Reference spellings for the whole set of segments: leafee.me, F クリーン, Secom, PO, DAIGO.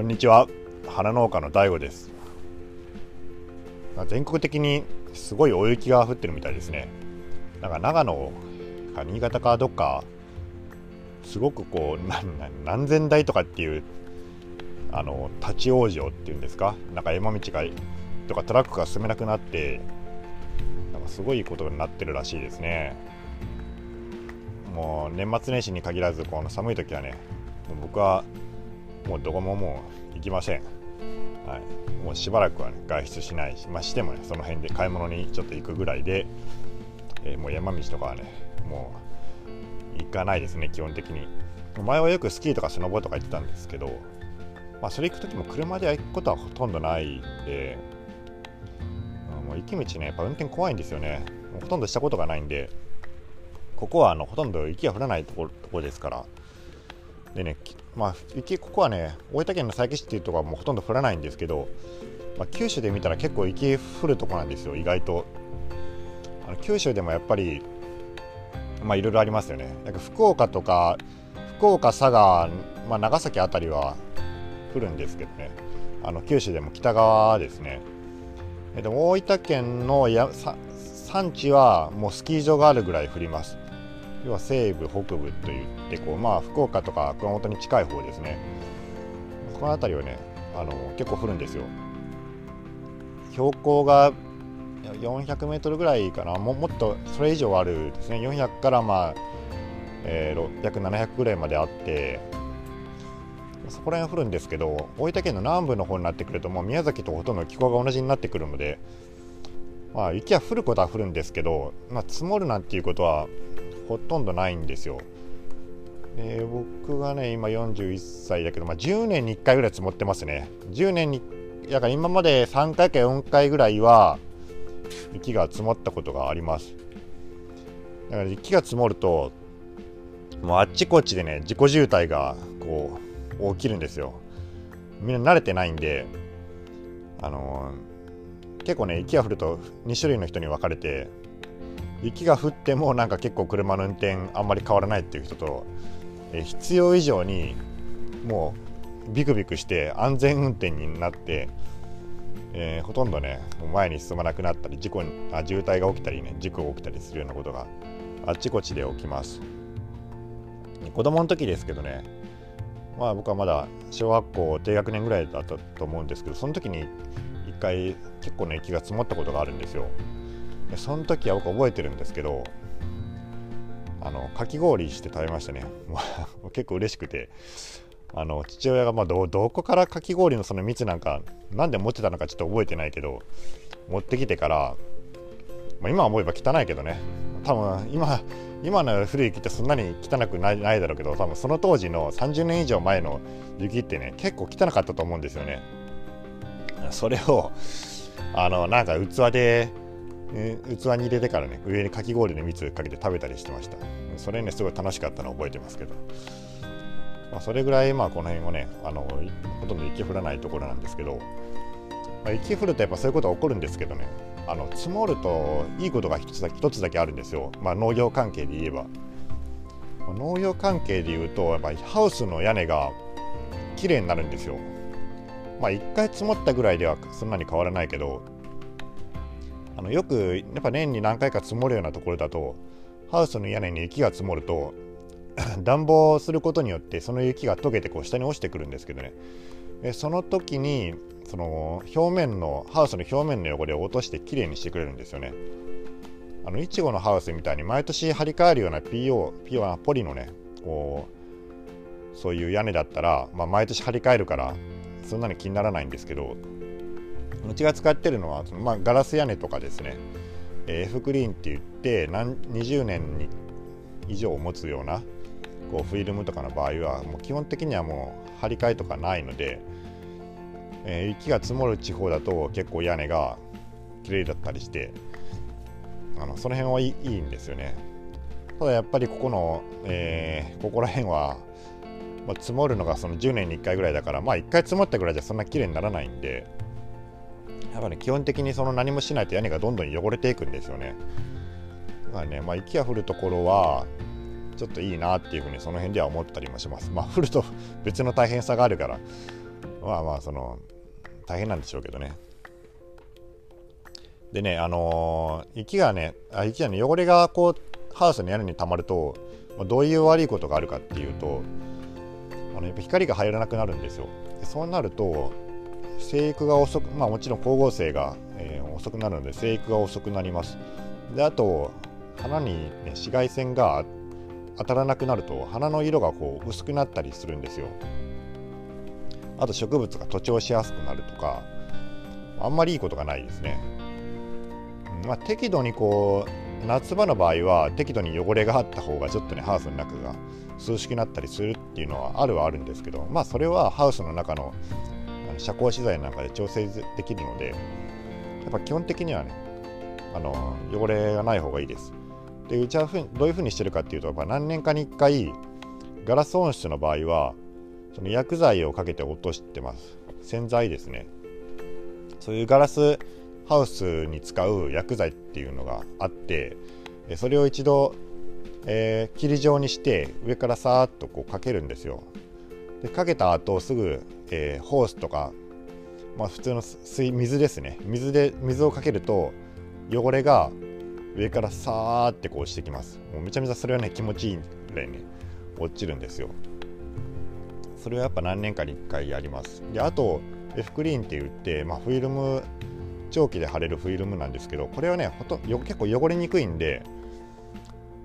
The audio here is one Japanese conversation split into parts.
こんにちは、花農家の DAIGO です。全国的にすごい大雪が降ってるみたいですね。なんか長野か新潟かどっかすごくこう何千台とかっていう立ち往生っていうんですか、なんか山道がとかトラックが進めなくなってなんかすごいことになってるらしいですね。もう年末年始に限らずこの寒い時はね、僕はもうどこももう行きません。はい、もうしばらくは、ね、外出しないし、まあ、してもねその辺で買い物にちょっと行くぐらいで、もう山道とかはねもう行かないですね。基本的に前はよくスキーとかスノボとか行ってたんですけど、まあ、それ行く時も車で行くことはほとんどないんで、もう雪道ねやっぱ運転怖いんですよね。もうほとんどしたことがないんで、ここはほとんど雪が降らないところですから。でね、まあ、雪ここはね大分県の佐伯市っていうところはもうほとんど降らないんですけど、まあ、九州で見たら結構雪降るとこなんですよ。意外と九州でもやっぱりまあいろいろありますよね。なんか福岡佐賀、まあ、長崎あたりは降るんですけどね、九州でも北側ですね。でも大分県の山地はもうスキー場があるぐらい降ります。要は西部北部といってこう、まあ、福岡とか熊本に近い方ですね。この辺りはね結構降るんですよ。標高が400メートルぐらいかな、もっとそれ以上あるですね。400から、まあ600、700ぐらいまであって、そこら辺降るんですけど、大分県の南部の方になってくるともう宮崎とほとんど気候が同じになってくるので、まあ、雪は降ることは降るんですけど、まあ、積もるなんていうことはほとんどないんですよ。僕がね今41歳だけど、まあ、10年に1回ぐらい積もってますね。10年にだから今まで3回か4回ぐらいは雪が積もったことがあります。だから雪が積もるともうあっちこっちでね自己渋滞がこう起きるんですよ。みんな慣れてないんで、結構ね雪が降ると2種類の人に分かれて、雪が降ってもなんか結構車の運転あんまり変わらないっていう人と、必要以上にもうビクビクして安全運転になって、ほとんどね前に進まなくなったり渋滞が起きたりね事故が起きたりするようなことがあっちこっちで起きます。子供の時ですけどね、まあ僕はまだ小学校低学年ぐらいだったと思うんですけど、その時に一回結構ね雪が積もったことがあるんですよ。その時は僕覚えてるんですけど、かき氷して食べましたね。結構嬉しくて、父親がまあ どこからかき氷のその蜜なんかなんで持ってたのかちょっと覚えてないけど持ってきてから、まあ、今思えば汚いけどね、多分今の古い雪ってそんなに汚くないだろうけど、多分その当時の30年以上前の雪ってね結構汚かったと思うんですよね。それをなんか器に入れてからね上にかき氷の蜜かけて食べたりしてました。それねすごい楽しかったのを覚えてますけど、まあ、それぐらいまあこの辺もねほとんど雪降らないところなんですけど、まあ、雪降るとやっぱそういうことは起こるんですけどね、積もるといいことが一つだけあるんですよ。まあ、農業関係で言えば、農業関係で言うとやっぱりハウスの屋根が綺麗になるんですよ。まあ1回積もったぐらいではそんなに変わらないけど、よくやっぱ年に何回か積もるようなところだとハウスの屋根に雪が積もると暖房することによってその雪が溶けてこう下に落ちてくるんですけどね、その時にそのハウスの表面の汚れを落としてきれいにしてくれるんですよね。いちごのハウスみたいに毎年張り替えるような PO はポリのねこうそういう屋根だったら、まあ、毎年張り替えるからそんなに気にならないんですけど、うちが使ってるのはまあ、ガラス屋根とかですね、F クリーンって言って20年に以上持つようなこうフィルムとかの場合はもう基本的にはもう張り替えとかないので、雪が積もる地方だと結構屋根が綺麗だったりしてその辺はいいんですよね。ただやっぱりここら辺は、まあ、積もるのがその10年に1回ぐらいだから、まあ、1回積もったぐらいじゃそんな綺麗にならないんで、やっぱね、基本的にその何もしないと屋根がどんどん汚れていくんですよね。だからね、まあ、雪が降るところはちょっといいなっていうふうにその辺では思ったりもします。まあ降ると別の大変さがあるから、まあまあその大変なんでしょうけどね。でね、雪がね汚れがこうハウスの屋根にたまると、どういう悪いことがあるかっていうと、やっぱ光が入らなくなるんですよ。でそうなると生育が遅く、まあもちろん光合成が、遅くなるので生育が遅くなります。であと花に、ね、紫外線が当たらなくなると花の色がこう薄くなったりするんですよ。あと植物が徒長しやすくなるとか、あんまりいいことがないですね。まあ、適度にこう夏場の場合は適度に汚れがあった方がちょっとねハウスの中が涼しくなったりするっていうのはあるはあるんですけど、まあそれはハウスの中の遮光資材なんかで調整できるので、やっぱ基本的にはね汚れがない方がいいです。でうちはどういうふうにしてるかっていうと、やっぱ何年かに1回ガラス温室の場合はその薬剤をかけて落としてます。洗剤ですね。そういうガラスハウスに使う薬剤っていうのがあって、それを一度、霧状にして上からさーっとこうかけるんですよ。でかけた後すぐ、ホースとか、まあ、普通の水ですね。水をかけると汚れが上からさーってこうしてきます。もうめちゃめちゃそれはね気持ちいいぐらいね落ちるんですよ。それはやっぱ何年かに1回やります。であと F クリーンって言って、まあ、フィルム長期で貼れるフィルムなんですけど、これはね結構汚れにくいんで、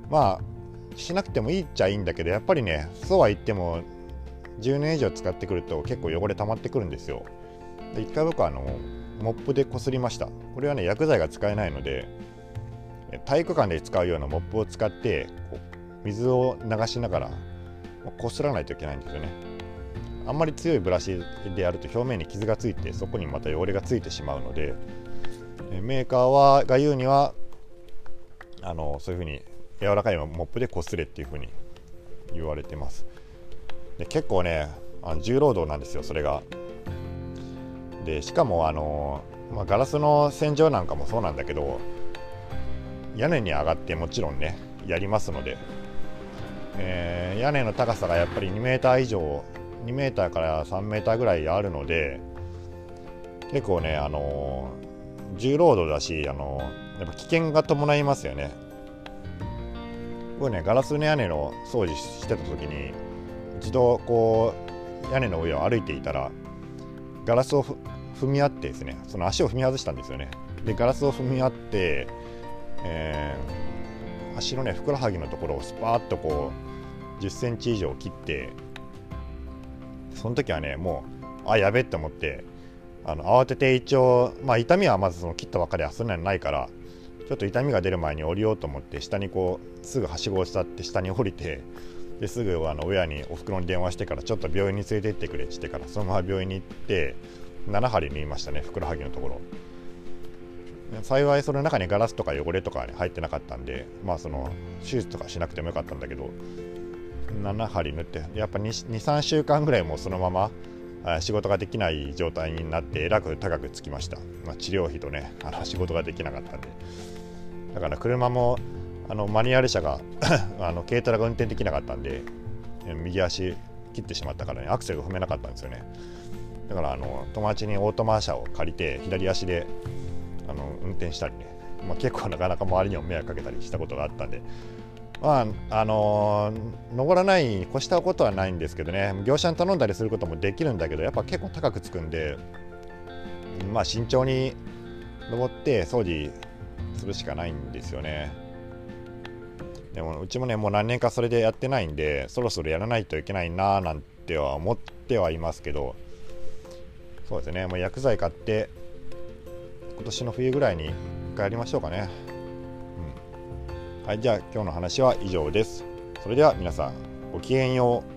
まあしなくてもいいっちゃいいんだけど、やっぱりねそうは言っても10年以上使ってくると結構汚れ溜まってくるんですよ。で一回僕はモップでこすりました。これはね薬剤が使えないので体育館で使うようなモップを使ってこう水を流しながらこすらないといけないんですよね。あんまり強いブラシでやると表面に傷がついて、そこにまた汚れがついてしまうので、メーカーが言うにはそういうふうに柔らかいモップでこすれっていうふうに言われてます。で結構ね重労働なんですよそれが。でしかもガラスの洗浄なんかもそうなんだけど、屋根に上がってもちろんねやりますので、屋根の高さがやっぱり2メーター以上2メーターから3メーターぐらいあるので、結構ね重労働だし、やっぱ危険が伴いますよね。僕ねガラスの屋根の掃除してた時に一度こう屋根の上を歩いていたらガラスを踏み合ってですね、その足を踏み外したんですよね。でガラスを踏み合って、足のねふくらはぎのところをスパーッとこう10センチ以上切って、その時はねもうやべえって思って慌てて一応、まあ、痛みはまずその切ったばっかりはそんなにないから、ちょっと痛みが出る前に降りようと思って下にこうすぐはしごを伝って下に降りて、ですぐ親におふくろに電話してからちょっと病院に連れて行ってくれって言ってから、そのまま病院に行って7針縫いましたねふくらはぎのところ。幸いその中にガラスとか汚れとか、ね、入ってなかったんで、まあその手術とかしなくてもよかったんだけど、7針縫ってやっぱ 2,3 週間ぐらいもうそのまま仕事ができない状態になって、えらく高くつきました。まあ、治療費とね仕事ができなかったんで、だから車もマニュアル車が軽トラが運転できなかったんで右足切ってしまったからねアクセルが踏めなかったんですよね。だから友達にオートマ車を借りて左足で運転したりね、まあ、結構なかなか周りにも迷惑かけたりしたことがあったんで、まあ登らない越したことはないんですけどね、業者に頼んだりすることもできるんだけど、やっぱ結構高くつくんで、まあ慎重に登って掃除するしかないんですよね。でもうちもねもう何年かそれでやってないんで、そろそろやらないといけないななんては思ってはいますけど、そうですねもう薬剤買って今年の冬ぐらいに1回やりましょうかね。はい、じゃあ今日の話は以上です。それでは皆さんごきげんよう。